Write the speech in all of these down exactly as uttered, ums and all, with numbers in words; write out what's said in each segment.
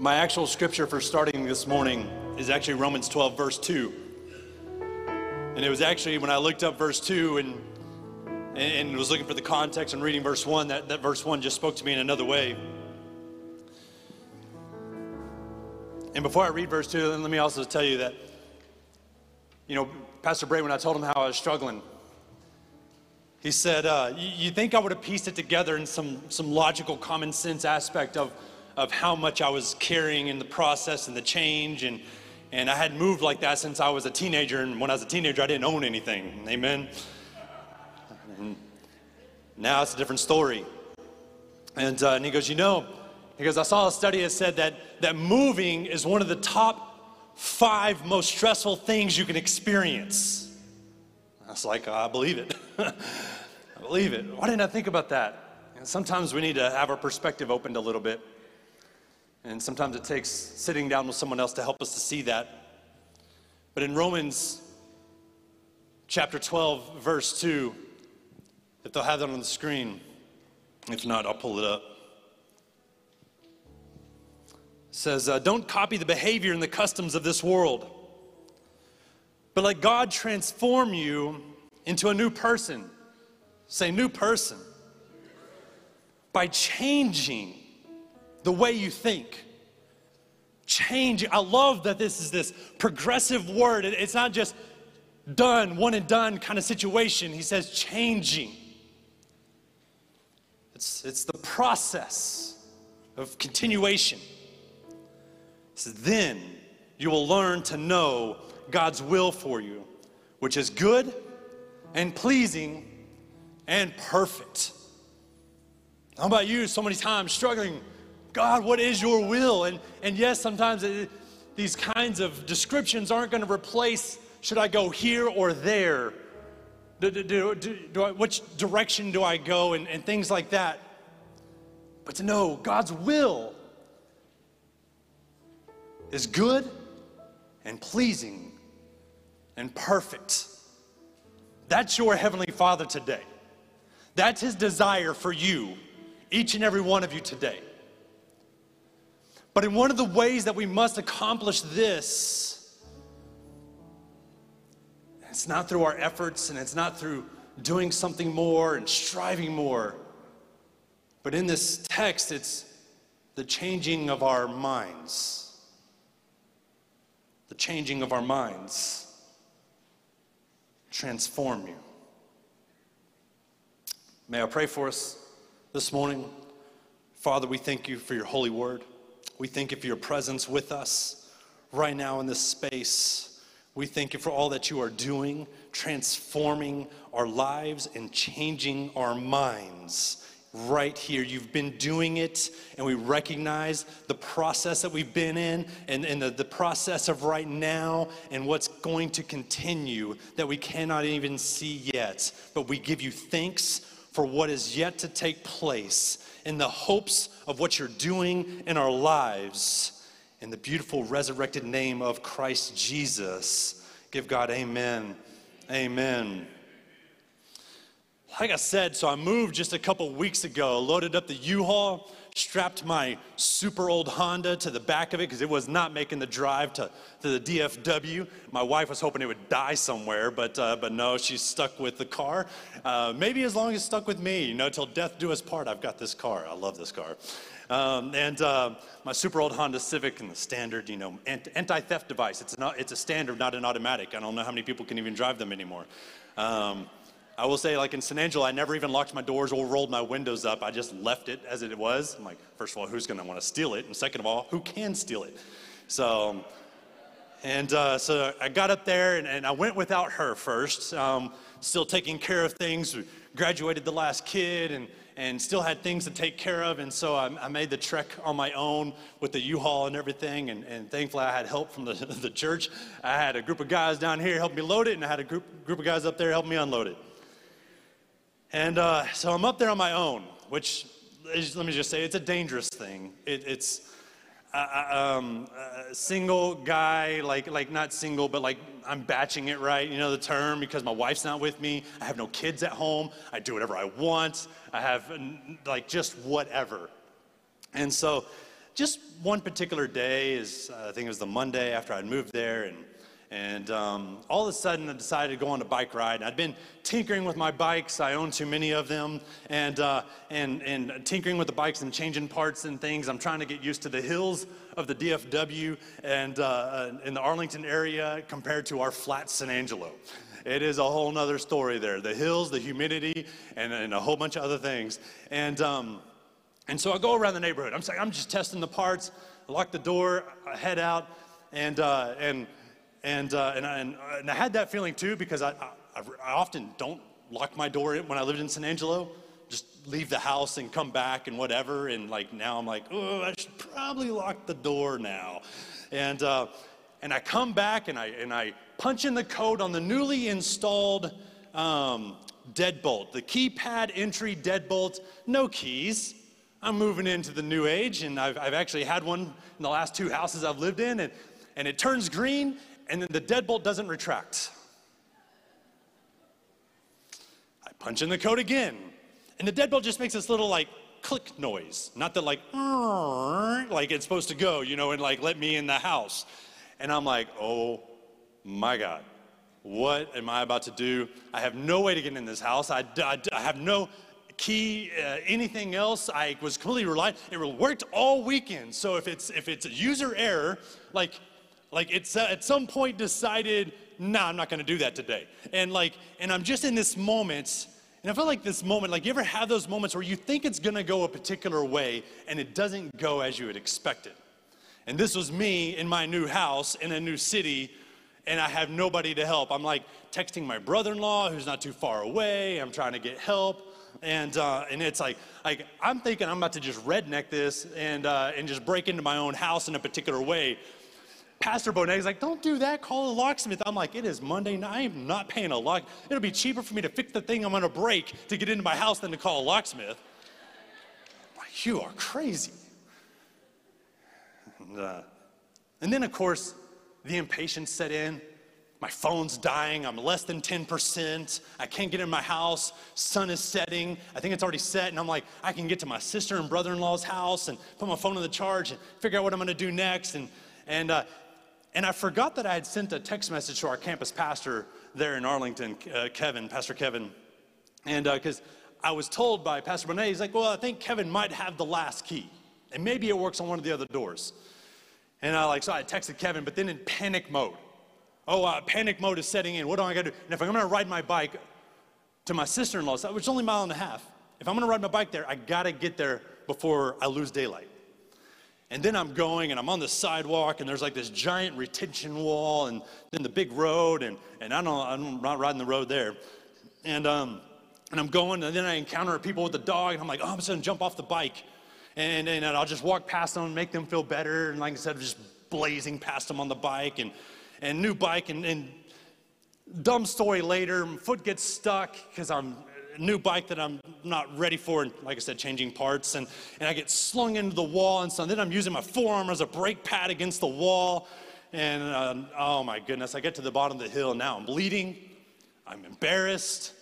My actual scripture for starting this morning is actually Romans twelve, verse two. And it was actually when I looked up verse two and and was looking for the context and reading verse one, that, that verse one just spoke to me in another way. And before I read verse two, then let me also tell you that, you know, Pastor Bray, when I told him how I was struggling, he said, uh, you, you think I would have pieced it together in some, some logical common sense aspect of, of how much I was carrying in the process and the change. And, and I had moved like that since I was a teenager. And when I was a teenager, I didn't own anything. Amen. And now it's a different story. And, uh, and he goes, you know, because I saw a study that said that, that moving is one of the top five most stressful things you can experience. I was like, I believe it. I believe it. Why didn't I think about that? And sometimes we need to have our perspective opened a little bit. And sometimes it takes sitting down with someone else to help us to see that. But in Romans chapter twelve, verse two, if they'll have that on the screen, if not, I'll pull it up. Says, uh, don't copy the behavior and the customs of this world, but let God transform you into a new person. Say, new person. By changing the way you think. Change. I love that this is this progressive word. It, it's not just done, one and done kind of situation. He says changing. It's, it's the process of continuation. So then you will learn to know God's will for you, which is good and pleasing and perfect. How about you? So many times struggling, God, what is your will? And, and yes, sometimes it, these kinds of descriptions aren't going to replace, should I go here or there? Do, do, do, do, do I, which direction do I go? And, and things like that. But to know God's will is good and pleasing and perfect. That's your Heavenly Father today. That's His desire for you, each and every one of you today. But in one of the ways that we must accomplish this, it's not through our efforts and it's not through doing something more and striving more. But in this text, it's the changing of our minds. The changing of our minds transform you. May I pray for us this morning. Father, we thank you for your holy word. We thank you for your presence with us right now in this space. We thank you for all that you are doing, transforming our lives and changing our minds right here. You've been doing it, and we recognize the process that we've been in and, and the, the process of right now and what's going to continue that we cannot even see yet. But we give you thanks for what is yet to take place in the hopes of what you're doing in our lives. In the beautiful resurrected name of Christ Jesus, give God amen. Amen. Like I said, so I moved just a couple weeks ago, loaded up the U-Haul, strapped my super old Honda to the back of it because it was not making the drive to, to the D F W. My wife was hoping it would die somewhere, but uh, but no, she's stuck with the car. Uh, maybe as long as stuck with me, you know, till death do us part. I've got this car. I love this car. Um, and uh, my super old Honda Civic and the standard, you know, anti-theft device. It's not, it's a standard, not an automatic. I don't know how many people can even drive them anymore. Um, I will say, like in San Angelo, I never even locked my doors or rolled my windows up. I just left it as it was. I'm like, first of all, who's going to want to steal it? And second of all, who can steal it? So, and uh, so I got up there, and, and I went without her first, um, still taking care of things. We graduated the last kid and, and still had things to take care of. And so I, I made the trek on my own with the U-Haul and everything. And, and thankfully, I had help from the, the church. I had a group of guys down here helping me load it, and I had a group, group of guys up there helping me unload it. And uh, so I'm up there on my own, which, is, let me just say, it's a dangerous thing. It, it's uh, um, a single guy, like like not single, but like I'm batching it right, you know the term, because my wife's not with me. I have no kids at home. I do whatever I want. I have like just whatever. And so just one particular day, is uh, I think it was the Monday after I'd moved there, and and um, all of a sudden I decided to go on a bike ride. And I'd been tinkering with my bikes. I own too many of them, and uh, and and tinkering with the bikes and changing parts and things. I'm trying to get used to the hills of the D F W and uh, in the Arlington area compared to our flat San Angelo. It is a whole nother story there. The hills, the humidity, and, and a whole bunch of other things. And um, and so I go around the neighborhood. I'm saying, I'm just testing the parts. I lock the door. I head out, and uh, and and uh, and, I, and and I had that feeling too, because I, I I often don't lock my door when I lived in San Angelo. Just leave the house and come back and whatever. And like now I'm like, oh, I should probably lock the door now. And uh, and I come back and I and I. punch in the code on the newly installed um, deadbolt, the keypad entry deadbolt, no keys. I'm moving into the new age, and I've, I've actually had one in the last two houses I've lived in, and, and it turns green, and then the deadbolt doesn't retract. I punch in the code again, and the deadbolt just makes this little, like, click noise. Not that, like, like it's supposed to go, you know, and, like, let me in the house. And I'm like, oh, my God, what am I about to do? I have no way to get in this house. I, I, I have no key, uh, anything else. I was completely reliant. It worked all weekend. So if it's if it's a user error, like like it's uh, at some point decided, nah, I'm not going to do that today. And like and I'm just in this moment, and I feel like this moment. Like, you ever have those moments where you think it's going to go a particular way, and it doesn't go as you had expected? And this was me in my new house in a new city. And I have nobody to help. I'm like texting my brother-in-law, who's not too far away. I'm trying to get help, and uh, and it's like like I'm thinking I'm about to just redneck this and uh, and just break into my own house in a particular way. Pastor Bonet's like, don't do that. Call a locksmith. I'm like, it is Monday night. I am not paying a lock. It'll be cheaper for me to fix the thing I'm gonna break to get into my house than to call a locksmith. I'm like, you are crazy. And, uh, and then of course, the impatience set in. My phone's dying. I'm less than ten percent. I can't get in my house. Sun is setting. I think it's already set. And I'm like, I can get to my sister and brother-in-law's house and put my phone on the charge and figure out what I'm going to do next. And and uh, and I forgot that I had sent a text message to our campus pastor there in Arlington, uh, Kevin, Pastor Kevin. And because uh, I was told by Pastor Bonet, he's like, well, I think Kevin might have the last key. And maybe it works on one of the other doors. And I like, so I texted Kevin, but then in panic mode. Oh, uh, panic mode is setting in. What do I gotta do? And if I'm gonna ride my bike to my sister-in-law's, which is only a mile and a half, if I'm gonna ride my bike there, I gotta get there before I lose daylight. And then I'm going, and I'm on the sidewalk, and there's like this giant retention wall, and then the big road, and, and I don't, I'm not riding the road there. And, um, and I'm going, and then I encounter people with a dog, and I'm like, oh, I'm just gonna jump off the bike. And, and I'll just walk past them and make them feel better. And like I said, just blazing past them on the bike and, and new bike. And, and dumb story later, my foot gets stuck because I'm a new bike that I'm not ready for. And like I said, changing parts. And, and I get slung into the wall. And so then I'm using my forearm as a brake pad against the wall. And uh, oh my goodness, I get to the bottom of the hill. Now I'm bleeding. I'm embarrassed.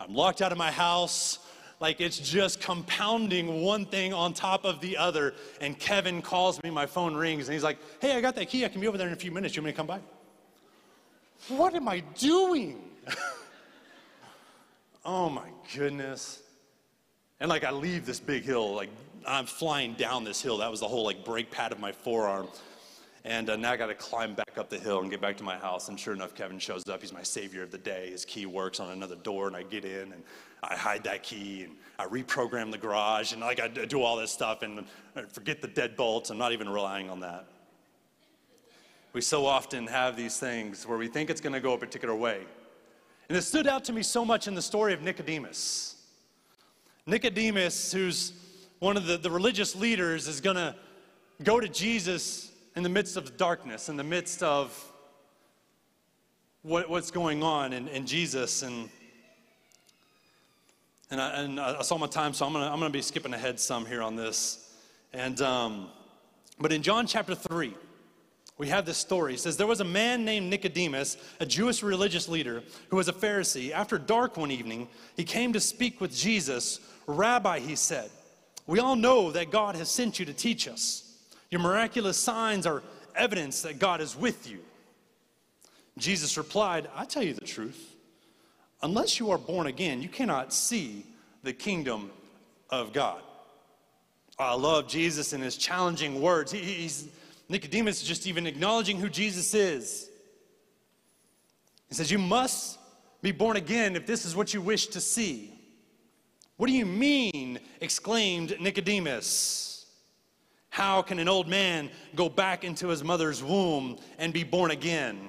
I'm locked out of my house. Like, it's just compounding one thing on top of the other. And Kevin calls me, my phone rings, and he's like, hey, I got that key. I can be over there in a few minutes. You want me to come by? What am I doing? Oh, my goodness. And, like, I leave this big hill. Like, I'm flying down this hill. That was the whole, like, brake pad of my forearm. And uh, now I got to climb back up the hill and get back to my house. And sure enough, Kevin shows up. He's my savior of the day. His key works on another door, and I get in, and I hide that key, and I reprogram the garage, and like I do all this stuff, and I forget the deadbolts. I'm not even relying on that. We so often have these things where we think it's going to go a particular way. And it stood out to me so much in the story of Nicodemus. Nicodemus, who's one of the, the religious leaders, is going to go to Jesus in the midst of darkness, in the midst of what, what's going on in, in Jesus. And and I, and I saw my time, so I'm gonna, I'm gonna be skipping ahead some here on this. And um, but in John chapter three, we have this story. It says, there was a man named Nicodemus, a Jewish religious leader, who was a Pharisee. After dark one evening, he came to speak with Jesus. Rabbi, he said, we all know that God has sent you to teach us. Your miraculous signs are evidence that God is with you. Jesus replied, I tell you the truth. Unless you are born again, you cannot see the kingdom of God. I love Jesus and his challenging words. He, he's, Nicodemus is just even acknowledging who Jesus is. He says, you must be born again if this is what you wish to see. What do you mean? Exclaimed Nicodemus. How can an old man go back into his mother's womb and be born again?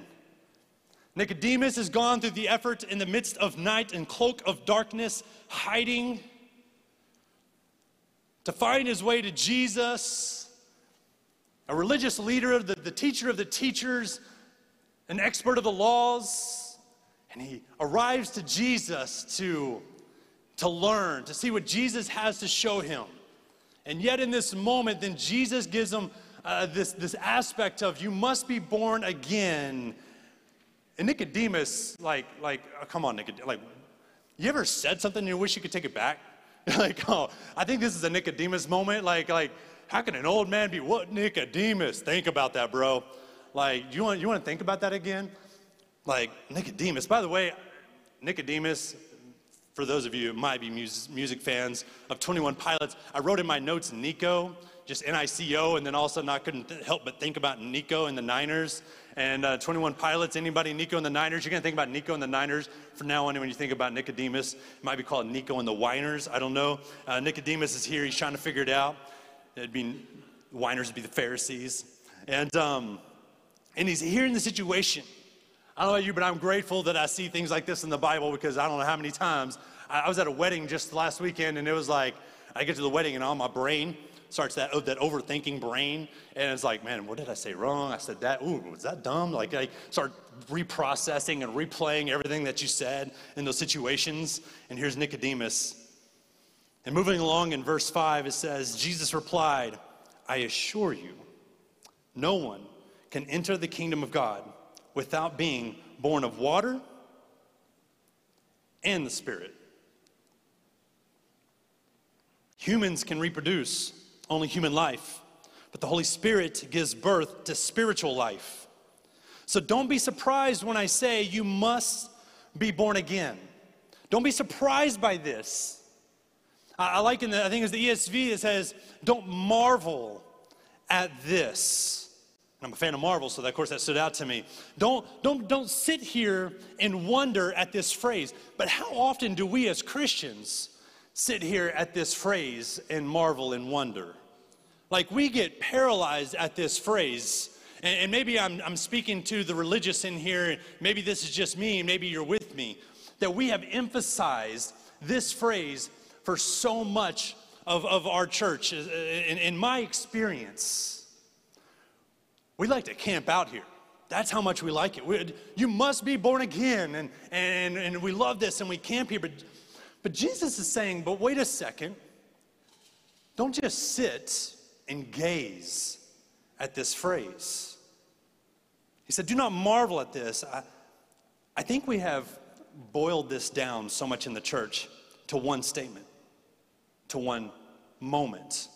Nicodemus has gone through the effort in the midst of night and cloak of darkness, hiding, to find his way to Jesus, a religious leader, the, the teacher of the teachers, an expert of the laws, and he arrives to Jesus to, to learn, to see what Jesus has to show him. And yet in this moment, then Jesus gives him uh, this, this aspect of, you must be born again. And Nicodemus, like, like, oh, come on, Nicodemus, like, you ever said something and you wish you could take it back? Like, oh, I think this is a Nicodemus moment. Like, like, how can an old man be what? Nicodemus, think about that, bro. Like, you want, you want to think about that again? Like, Nicodemus, by the way, Nicodemus, for those of you who might be music, music fans of twenty-one Pilots, I wrote in my notes Nico, just N I C O, and then all of a sudden I couldn't th- help but think about Nico and the Niners. And uh, twenty-one Pilots, anybody, Nico and the Niners, you're going to think about Nico and the Niners from now on. When you think about Nicodemus, it might be called Nico and the Whiners. I don't know. Uh, Nicodemus is here. He's trying to figure it out. It'd be, whiners would be the Pharisees. And, um, and he's here in the situation. I don't know about you, but I'm grateful that I see things like this in the Bible, because I don't know how many times. I, I was at a wedding just last weekend, and it was like, I get to the wedding and all my brain starts that that overthinking brain, and it's like, man, what did I say wrong? I said that, ooh, was that dumb? Like, I start reprocessing and replaying everything that you said in those situations, and here's Nicodemus. And moving along in verse five, it says, Jesus replied, I assure you, no one can enter the kingdom of God without being born of water and the Spirit. Humans can reproduce only human life, but the Holy Spirit gives birth to spiritual life. So don't be surprised when I say you must be born again. Don't be surprised by this. I, I like in the, I think it's the E S V, it says, don't marvel at this. And I'm a fan of Marvel, so that, of course that stood out to me. Don't, don't, don't sit here and wonder at this phrase. But how often do we as Christians sit here at this phrase and marvel and wonder? Like, we get paralyzed at this phrase. And, and maybe I'm, I'm speaking to the religious in here, and maybe this is just me, and maybe you're with me, that we have emphasized this phrase for so much of, of our church. In, in my experience, we like to camp out here. That's how much we like it. We, you must be born again, and, and, and we love this, and we camp here, but But Jesus is saying, but wait a second, don't just sit and gaze at this phrase. He said, do not marvel at this. I, I think we have boiled this down so much in the church to one statement, to one moment,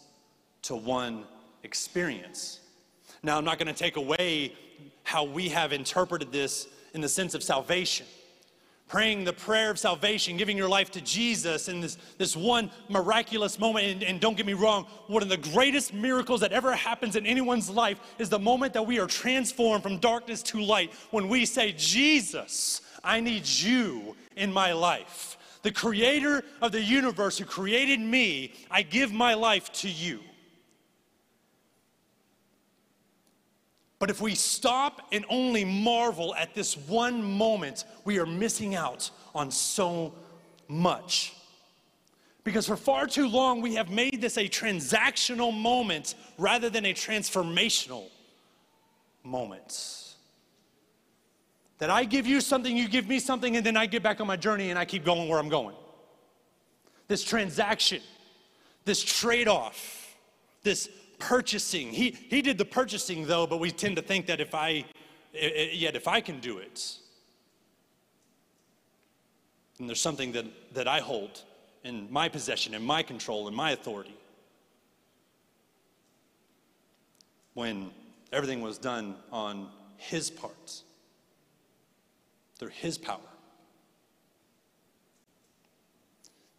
to one experience. Now, I'm not going to take away how we have interpreted this in the sense of salvation. Praying the prayer of salvation, giving your life to Jesus in this, this one miraculous moment. And, and don't get me wrong, one of the greatest miracles that ever happens in anyone's life is the moment that we are transformed from darkness to light, when we say, Jesus, I need you in my life. The creator of the universe who created me, I give my life to you. But if we stop and only marvel at this one moment, we are missing out on so much. Because for far too long, we have made this a transactional moment rather than a transformational moment. That I give you something, you give me something, and then I get back on my journey and I keep going where I'm going. This transaction, this trade-off, this purchasing. He he did the purchasing though, but we tend to think that if I, yet if I can do it, then there's something that, that I hold in my possession, in my control, in my authority. when everything was done on his part, through his power.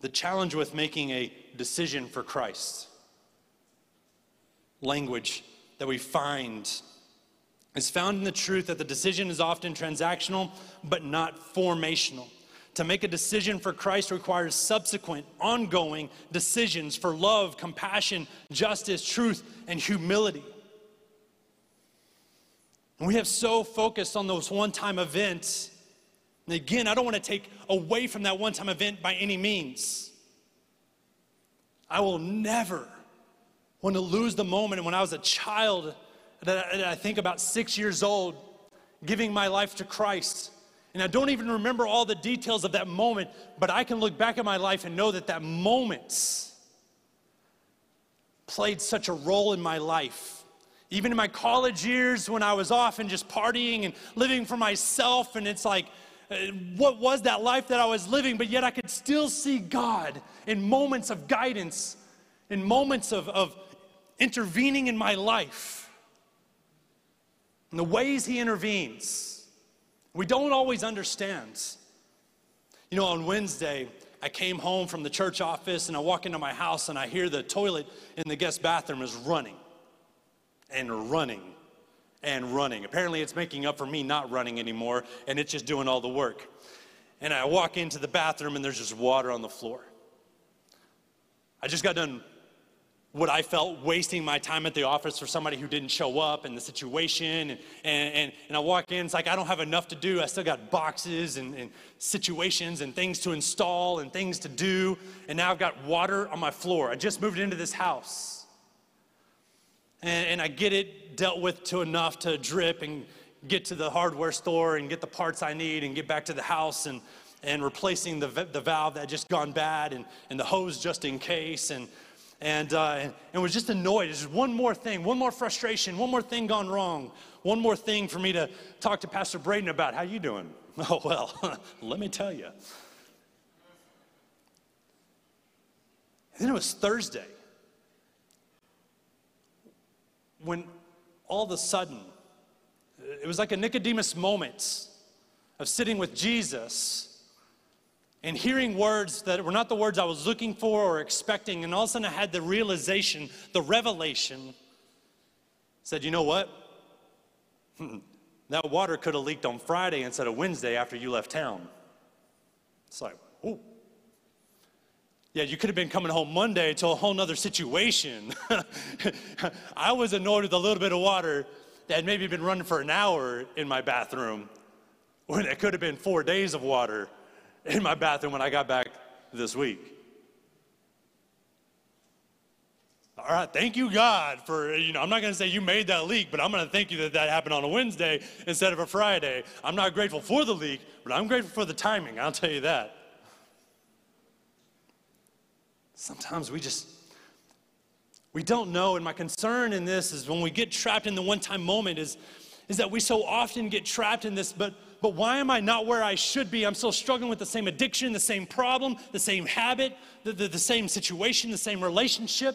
The challenge with making a decision for Christ, language that we find, is found in the truth that the decision is often transactional, but not formational. To make a decision for Christ requires subsequent, ongoing decisions for love, compassion, justice, truth, and humility. And we have so focused on those one-time events. And again, I don't want to take away from that one-time event by any means. I will never want to lose the moment when I was a child, that I think about six years old, giving my life to Christ. And I don't even remember all the details of that moment, but I can look back at my life and know that that moment played such a role in my life. Even in my college years when I was off and just partying and living for myself, and it's like, what was that life that I was living? But yet I could still see God in moments of guidance, in moments of, of intervening in my life, and the ways he intervenes. We don't always understand. You know, on Wednesday, I came home from the church office and I walk into my house and I hear the toilet in the guest bathroom is running and running and running. Apparently it's making up for me not running anymore, and it's just doing all the work. And I walk into the bathroom and there's just water on the floor. I just got done what I felt wasting my time at the office for somebody who didn't show up and the situation. And, and, and, and I walk in, it's like, I don't have enough to do. I still got boxes and, and situations and things to install and things to do. And now I've got water on my floor. I just moved into this house. And, and I get it dealt with to enough to drip and get to the hardware store and get the parts I need and get back to the house and, and replacing the, the valve that had just gone bad and, and the hose just in case. And And, uh, and and was just annoyed. There's one more thing, one more frustration, one more thing gone wrong, one more thing for me to talk to Pastor Braden about. How you doing? Oh, well, let me tell you. And then it was Thursday when all of a sudden, it was like a Nicodemus moment of sitting with Jesus and hearing words that were not the words I was looking for or expecting, and all of a sudden I had the realization, the revelation, said, you know what? That water could have leaked on Friday instead of Wednesday after you left town. It's like, ooh. Yeah, you could have been coming home Monday to a whole nother situation. I was annoyed with a little bit of water that had maybe been running for an hour in my bathroom when it could have been four days of water in my bathroom when I got back this week. All right, thank you, God, for, you know, I'm not going to say you made that leak, but I'm going to thank you that that happened on a Wednesday instead of a Friday. I'm not grateful for the leak, but I'm grateful for the timing, I'll tell you that. Sometimes we just, we don't know, and my concern in this is when we get trapped in the one-time moment is, is that we so often get trapped in this, but But why am I not where I should be? I'm still struggling with the same addiction, the same problem, the same habit, the, the, the same situation, the same relationship.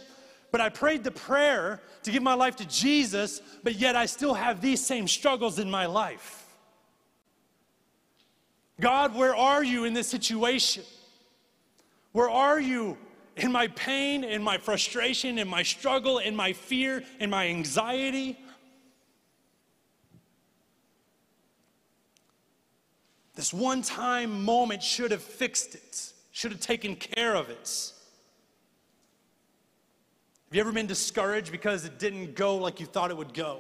But I prayed the prayer to give my life to Jesus, but yet I still have these same struggles in my life. God, where are you in this situation? Where are you in my pain, in my frustration, in my struggle, in my fear, in my anxiety? This one-time moment should have fixed it, should have taken care of it. Have you ever been discouraged because it didn't go like you thought it would go?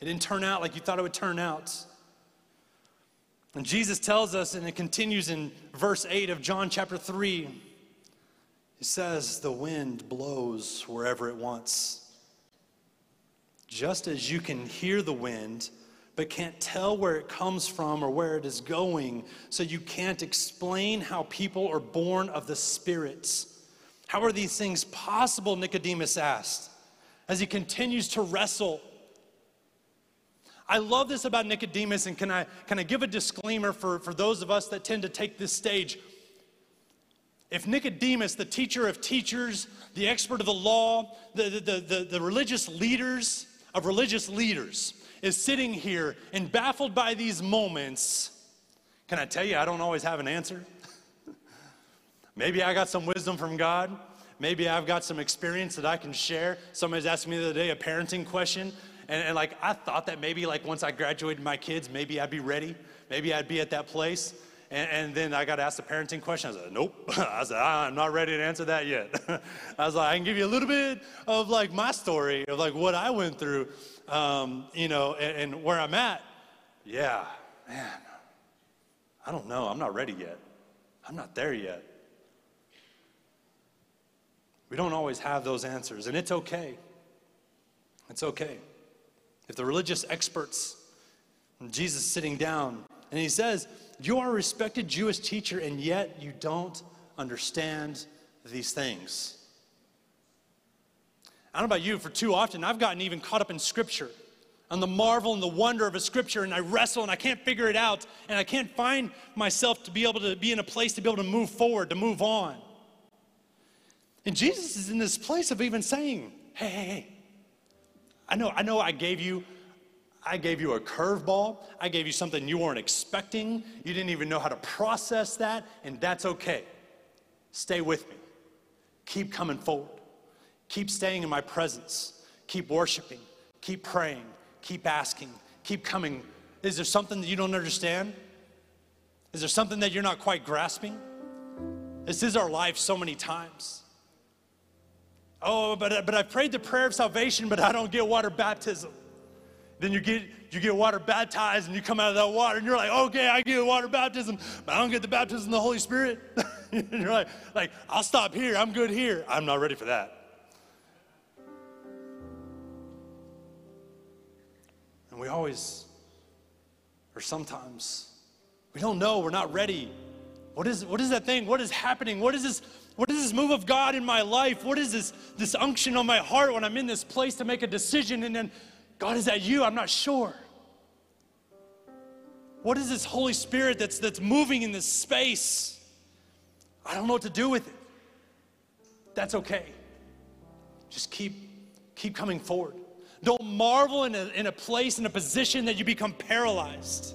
It didn't turn out like you thought it would turn out. And Jesus tells us, and it continues in verse eight of John chapter three, he says, the wind blows wherever it wants. Just as you can hear the wind, but can't tell where it comes from or where it is going, so you can't explain how people are born of the spirits. How are these things possible, Nicodemus asked, as he continues to wrestle. I love this about Nicodemus, and can I, can I give a disclaimer for, for those of us that tend to take this stage? If Nicodemus, the teacher of teachers, the expert of the law, the, the, the, the religious leaders of religious leaders is sitting here and baffled by these moments. Can I tell you, I don't always have an answer. Maybe I got some wisdom from God. Maybe I've got some experience that I can share. Somebody's asked me the other day a parenting question. And, and like, I thought that maybe like once I graduated my kids, maybe I'd be ready. Maybe I'd be at that place. And, and then I got asked a parenting question. I said, nope. I said, I'm not ready to answer that yet. I was like, I can give you a little bit of like my story of like what I went through, um, you know, and, and where I'm at. Yeah, man, I don't know. I'm not ready yet. I'm not there yet. We don't always have those answers, and it's okay. It's okay. If the religious experts, and Jesus sitting down, and he says, you are a respected Jewish teacher, and yet you don't understand these things. I don't know about you, for too often, I've gotten even caught up in Scripture, on the marvel and the wonder of a Scripture, and I wrestle, and I can't figure it out, and I can't find myself to be able to be in a place to be able to move forward, to move on. And Jesus is in this place of even saying, hey, hey, hey, I know, I know I gave you, I gave you a curveball. I gave you something you weren't expecting. You didn't even know how to process that, and that's okay. Stay with me. Keep coming forward. Keep staying in my presence. Keep worshiping. Keep praying. Keep asking. Keep coming. Is there something that you don't understand? Is there something that you're not quite grasping? This is our life so many times. Oh, but, but I prayed the prayer of salvation, but I don't get water baptism. Then you get, you get water baptized, and you come out of that water, and you're like, okay, I get water baptism, but I don't get the baptism of the Holy Spirit. And you're like, like, I'll stop here. I'm good here. I'm not ready for that. And we always, or sometimes, we don't know. We're not ready. What is, what is that thing? What is happening? What is this? What is this move of God in my life? What is this, this unction on my heart when I'm in this place to make a decision, and then, God, is that you? I'm not sure. What is this Holy Spirit that's, that's moving in this space? I don't know what to do with it. That's okay. Just keep, keep coming forward. Don't marvel in a, in a place, in a position that you become paralyzed,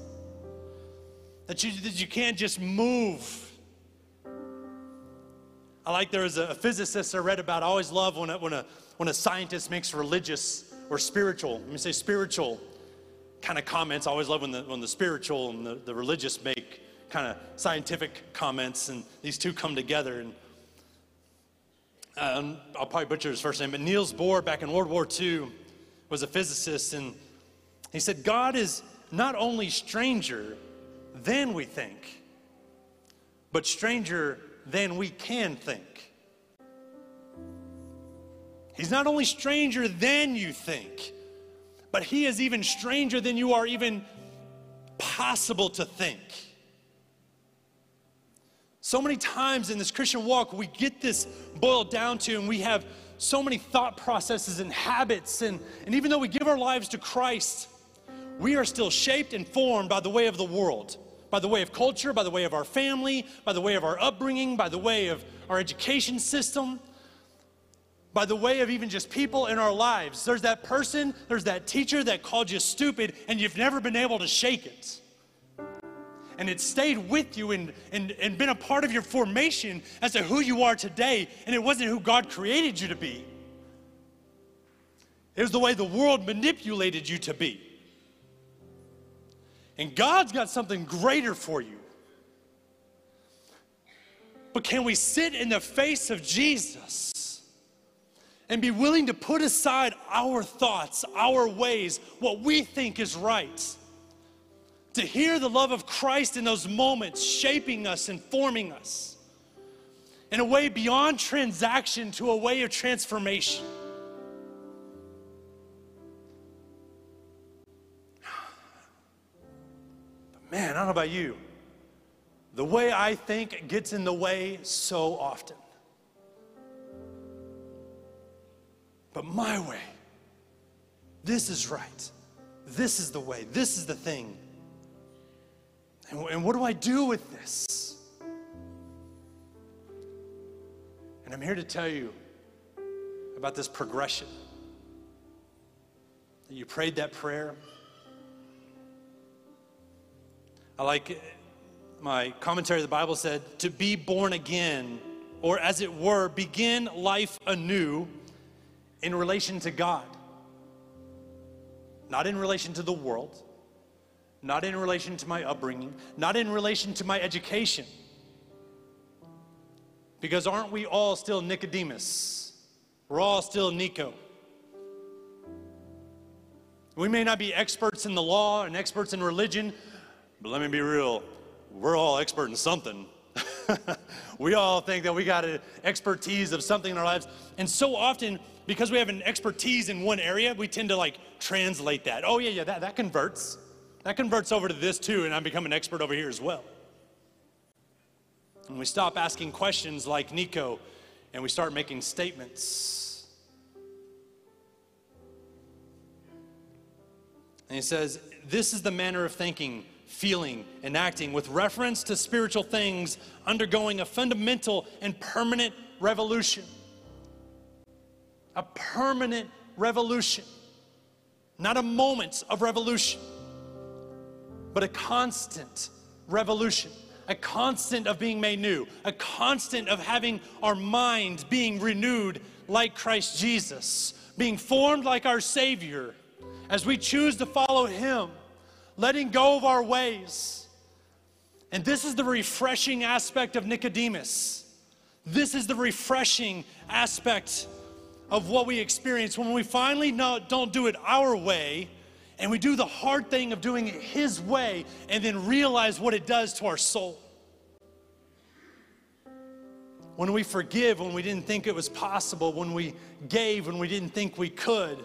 that you, that you can't just move. I like there was a physicist I read about. I always love when a, when a, when a scientist makes religious or spiritual, let me say spiritual kind of comments. I always love when the, when the spiritual and the, the religious make kind of scientific comments, and these two come together. And um, I'll probably butcher his first name, but Niels Bohr back in World War Two was a physicist, and he said, God is not only stranger than we think, but stranger than we can think. He's not only stranger than you think, but he is even stranger than you are even possible to think. So many times in this Christian walk, we get this boiled down to, and we have so many thought processes and habits, and, and even though we give our lives to Christ, we are still shaped and formed by the way of the world, by the way of culture, by the way of our family, by the way of our upbringing, by the way of our education system, by the way of even just people in our lives. There's that person, there's that teacher that called you stupid, and you've never been able to shake it. And it stayed with you and, and, and been a part of your formation as to who you are today, and it wasn't who God created you to be. It was the way the world manipulated you to be. And God's got something greater for you. But can we sit in the face of Jesus and be willing to put aside our thoughts, our ways, what we think is right? To hear the love of Christ in those moments shaping us and forming us in a way beyond transaction to a way of transformation. Man, I don't know about you. The way I think gets in the way so often. But my way, this is right. This is the way. This is the thing. And, and what do I do with this? And I'm here to tell you about this progression. that you prayed that prayer. I like my commentary of the Bible said, to be born again, or as it were, begin life anew in relation to God. Not in relation to the world, not in relation to my upbringing, not in relation to my education. Because aren't we all still Nicodemus? We're all still Nico. We may not be experts in the law and experts in religion, but let me be real, we're all expert in something. We all think that we got an expertise of something in our lives. And so often, because we have an expertise in one area, we tend to like translate that. Oh yeah, yeah, that, that converts. That converts over to this too, and I become an expert over here as well. And we stop asking questions like Nico, and we start making statements. And he says, this is the manner of thinking, feeling, and acting with reference to spiritual things undergoing a fundamental and permanent revolution. A permanent revolution. Not a moment of revolution, but a constant revolution. A constant of being made new. A constant of having our mind being renewed like Christ Jesus. Being formed like our Savior as we choose to follow Him. Letting go of our ways. And this is the refreshing aspect of Nicodemus. This is the refreshing aspect of what we experience when we finally know, don't do it our way, and we do the hard thing of doing it His way, and then realize what it does to our soul. When we forgive when we didn't think it was possible, when we gave when we didn't think we could.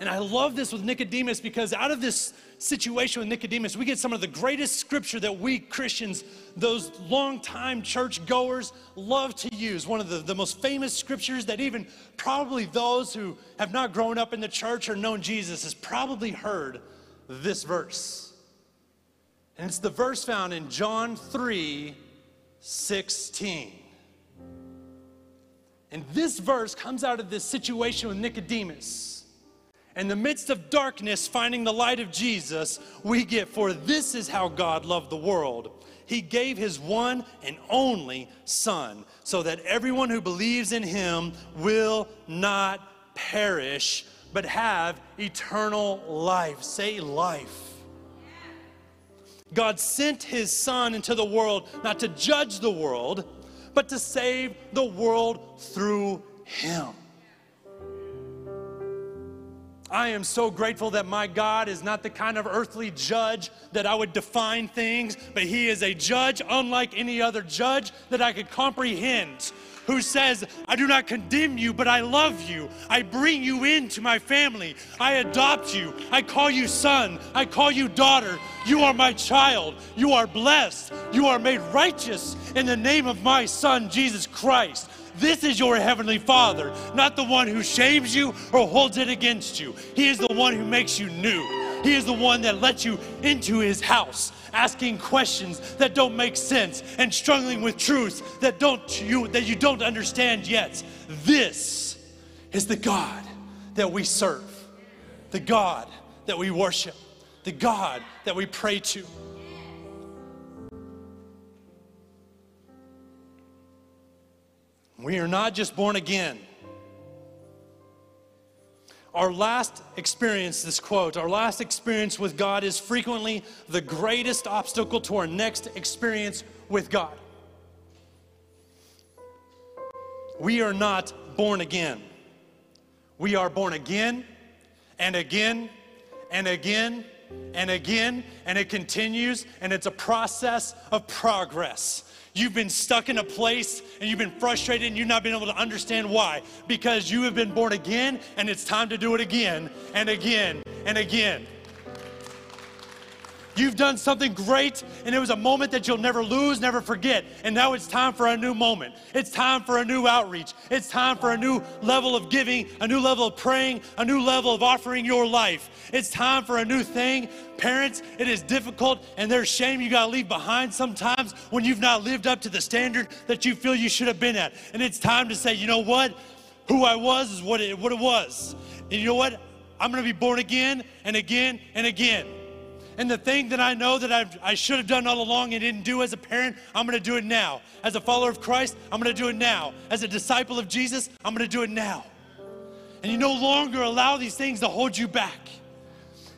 And I love this with Nicodemus, because out of this situation with Nicodemus, we get some of the greatest scripture that we Christians, those longtime church goers, love to use. One of the, the most famous scriptures that even probably those who have not grown up in the church or known Jesus has probably heard this verse. And it's the verse found in John three sixteen. And this verse comes out of this situation with Nicodemus. In the midst of darkness, finding the light of Jesus, we get, for this is how God loved the world. He gave His one and only Son, so that everyone who believes in Him will not perish, but have eternal life. Say life. God sent His Son into the world, not to judge the world, but to save the world through Him. I am so grateful that my God is not the kind of earthly judge that I would define things, but He is a judge unlike any other judge that I could comprehend, who says, I do not condemn you, but I love you. I bring you into my family. I adopt you. I call you son. I call you daughter. You are my child. You are blessed. You are made righteous in the name of my Son, Jesus Christ. This is your Heavenly Father, not the one who shames you or holds it against you. He is the one who makes you new. He is the one that lets you into His house, asking questions that don't make sense and struggling with truths that don't you that you don't understand yet. This is the God that we serve, the God that we worship, the God that we pray to. We are not just born again. Our last experience, this quote, our last experience with God is frequently the greatest obstacle to our next experience with God. We are not born again. We are born again and again and again and again, and it continues, and it's a process of progress. You've been stuck in a place and you've been frustrated and you've not been able to understand why. Because you have been born again, and it's time to do it again and again and again. You've done something great, and it was a moment that you'll never lose, never forget. And now it's time for a new moment. It's time for a new outreach. It's time for a new level of giving, a new level of praying, a new level of offering your life. It's time for a new thing. Parents, it is difficult, and there's shame you got to leave behind sometimes when you've not lived up to the standard that you feel you should have been at. And it's time to say, you know what? Who I was is what it, what it was. And you know what? I'm going to be born again and again and again. And the thing that I know that I've, I should have done all along and didn't do as a parent, I'm going to do it now. As a follower of Christ, I'm going to do it now. As a disciple of Jesus, I'm going to do it now. And you no longer allow these things to hold you back.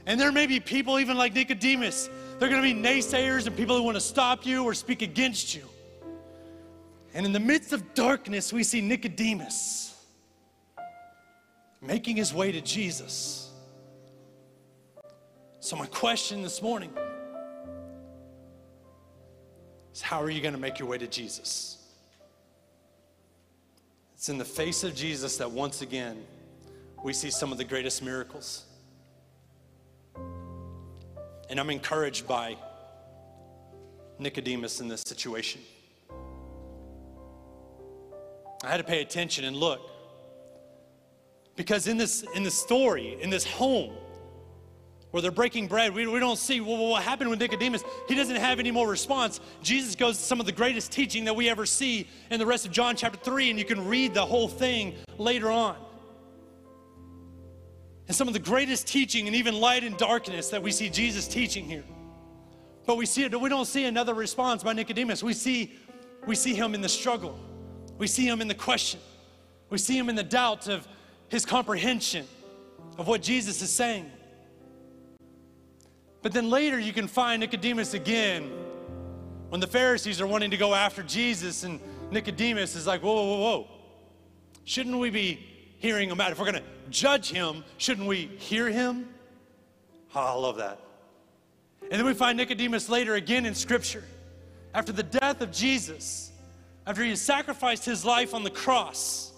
And there may be people even like Nicodemus. They're going to be naysayers and people who want to stop you or speak against you. And in the midst of darkness, we see Nicodemus making his way to Jesus. So my question this morning is, how are you going to make your way to Jesus? It's in the face of Jesus that once again we see some of the greatest miracles. And I'm encouraged by Nicodemus in this situation. I had to pay attention and look, because in this in this story, in this home where they're breaking bread, we, we don't see well, what happened with Nicodemus. He doesn't have any more response. Jesus goes to some of the greatest teaching that we ever see in the rest of John chapter three, and you can read the whole thing later on. And some of the greatest teaching, and even light and darkness that we see Jesus teaching here. But we see it, we don't see another response by Nicodemus. We see, we see him in the struggle. We see him in the question. We see him in the doubt of his comprehension of what Jesus is saying. But then later you can find Nicodemus again when the Pharisees are wanting to go after Jesus, and Nicodemus is like, whoa, whoa, whoa. Shouldn't we be hearing him out? If we're going to judge him, shouldn't we hear him? Oh, I love that. And then we find Nicodemus later again in Scripture. After the death of Jesus, after he sacrificed his life on the cross,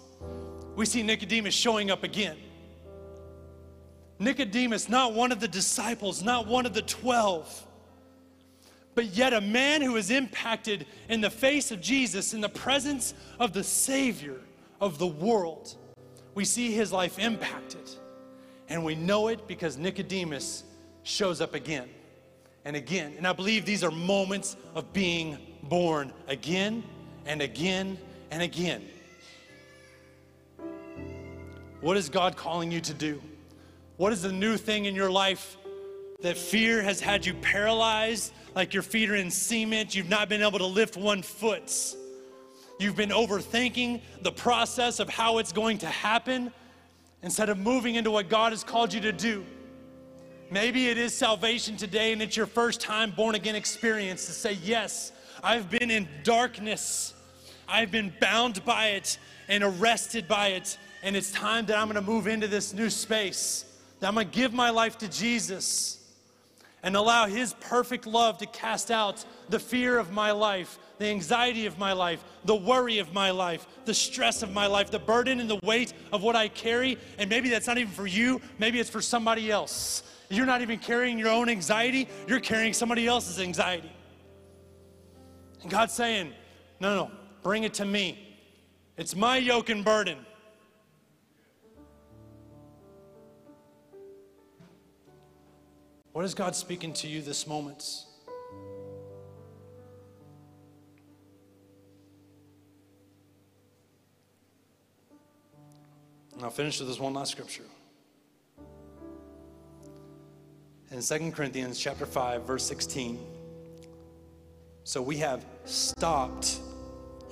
we see Nicodemus showing up again. Nicodemus, not one of the disciples, not one of the twelve, but yet a man who is impacted in the face of Jesus, in the presence of the Savior of the world. We see his life impacted, and we know it because Nicodemus shows up again and again. And I believe these are moments of being born again and again and again. What is God calling you to do? What is the new thing in your life that fear has had you paralyzed, like your feet are in cement, you've not been able to lift one foot? You've been overthinking the process of how it's going to happen instead of moving into what God has called you to do. Maybe it is salvation today, and it's your first time born-again experience to say, yes, I've been in darkness. I've been bound by it and arrested by it. And it's time that I'm going to move into this new space, that I'm going to give my life to Jesus and allow his perfect love to cast out the fear of my life, the anxiety of my life, the worry of my life, the stress of my life, the burden and the weight of what I carry. And maybe that's not even for you. Maybe it's for somebody else. You're not even carrying your own anxiety. You're carrying somebody else's anxiety. And God's saying, no, no, bring it to me. It's my yoke and burden. What is God speaking to you this moment? And I'll finish with this one last scripture. In Second Corinthians chapter five, verse sixteen. So we have stopped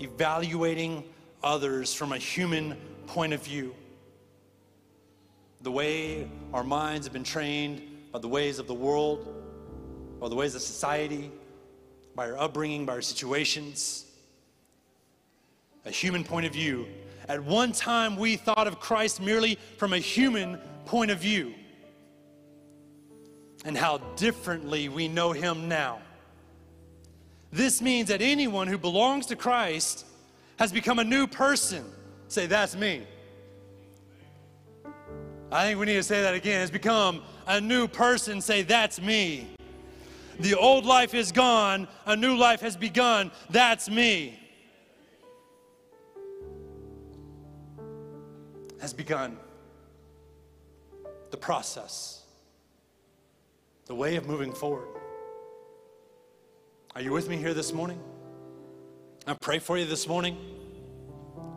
evaluating others from a human point of view. The way our minds have been trained by the ways of the world, by the ways of society, by our upbringing, by our situations. A human point of view. At one time, we thought of Christ merely from a human point of view, and how differently we know him now. This means that anyone who belongs to Christ has become a new person. Say, that's me. I think we need to say that again. Has become a new person. Say, that's me. The old life is gone. A new life has begun. That's me. Has begun the process, the way of moving forward. Are you with me here this morning? I pray for you this morning.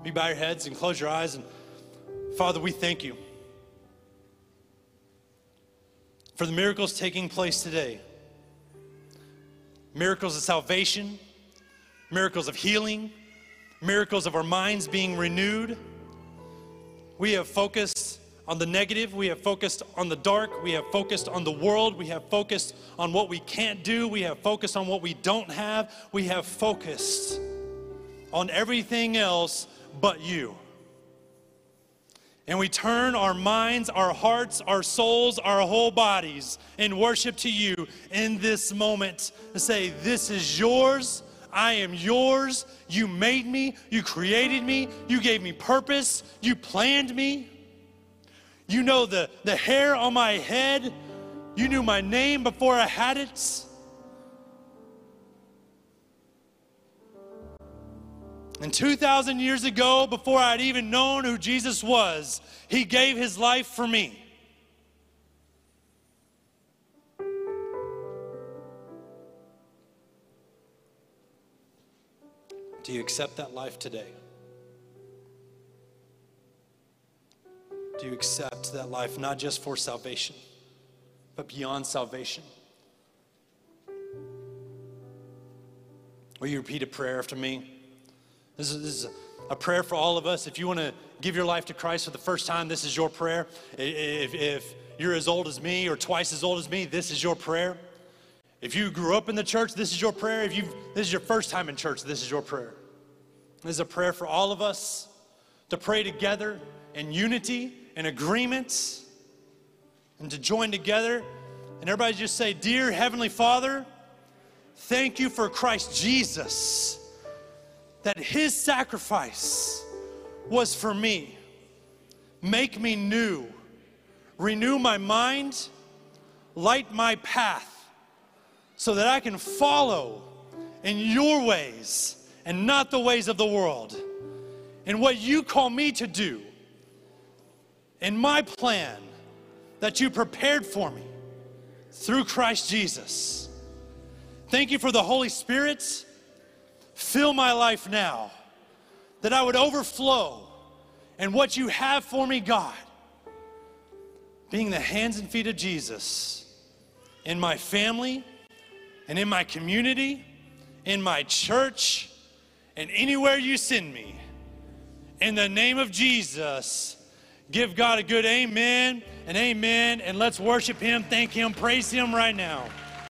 Be by your heads and close your eyes, and Father, we thank you for the miracles taking place today. Miracles of salvation, miracles of healing, miracles of our minds being renewed. We have focused on the negative, we have focused on the dark, we have focused on the world, we have focused on what we can't do, we have focused on what we don't have, we have focused on everything else but you. And we turn our minds, our hearts, our souls, our whole bodies in worship to you in this moment and say, this is yours, I am yours, you made me, you created me, you gave me purpose, you planned me. You know the, the hair on my head, you knew my name before I had it. And two thousand years ago, before I'd even known who Jesus was, he gave his life for me. Do you accept that life today? Do you accept that life not just for salvation, but beyond salvation? Will you repeat a prayer after me? This is, this is a prayer for all of us. If you want to give your life to Christ for the first time, this is your prayer. If, if you're as old as me or twice as old as me, this is your prayer. If you grew up in the church, this is your prayer. If you've, this is your first time in church, this is your prayer. This is a prayer for all of us to pray together in unity and agreement and to join together. And everybody just say, Dear Heavenly Father, thank you for Christ Jesus, that his sacrifice was for me. Make me new. Renew my mind. Light my path so that I can follow in your ways and not the ways of the world. And what you call me to do in my plan that you prepared for me through Christ Jesus. Thank you for the Holy Spirit. Fill my life now, that I would overflow in what you have for me, God, being the hands and feet of Jesus in my family and in my community, in my church, and anywhere you send me. In the name of Jesus, give God a good amen and amen, and let's worship him, thank him, praise him right now.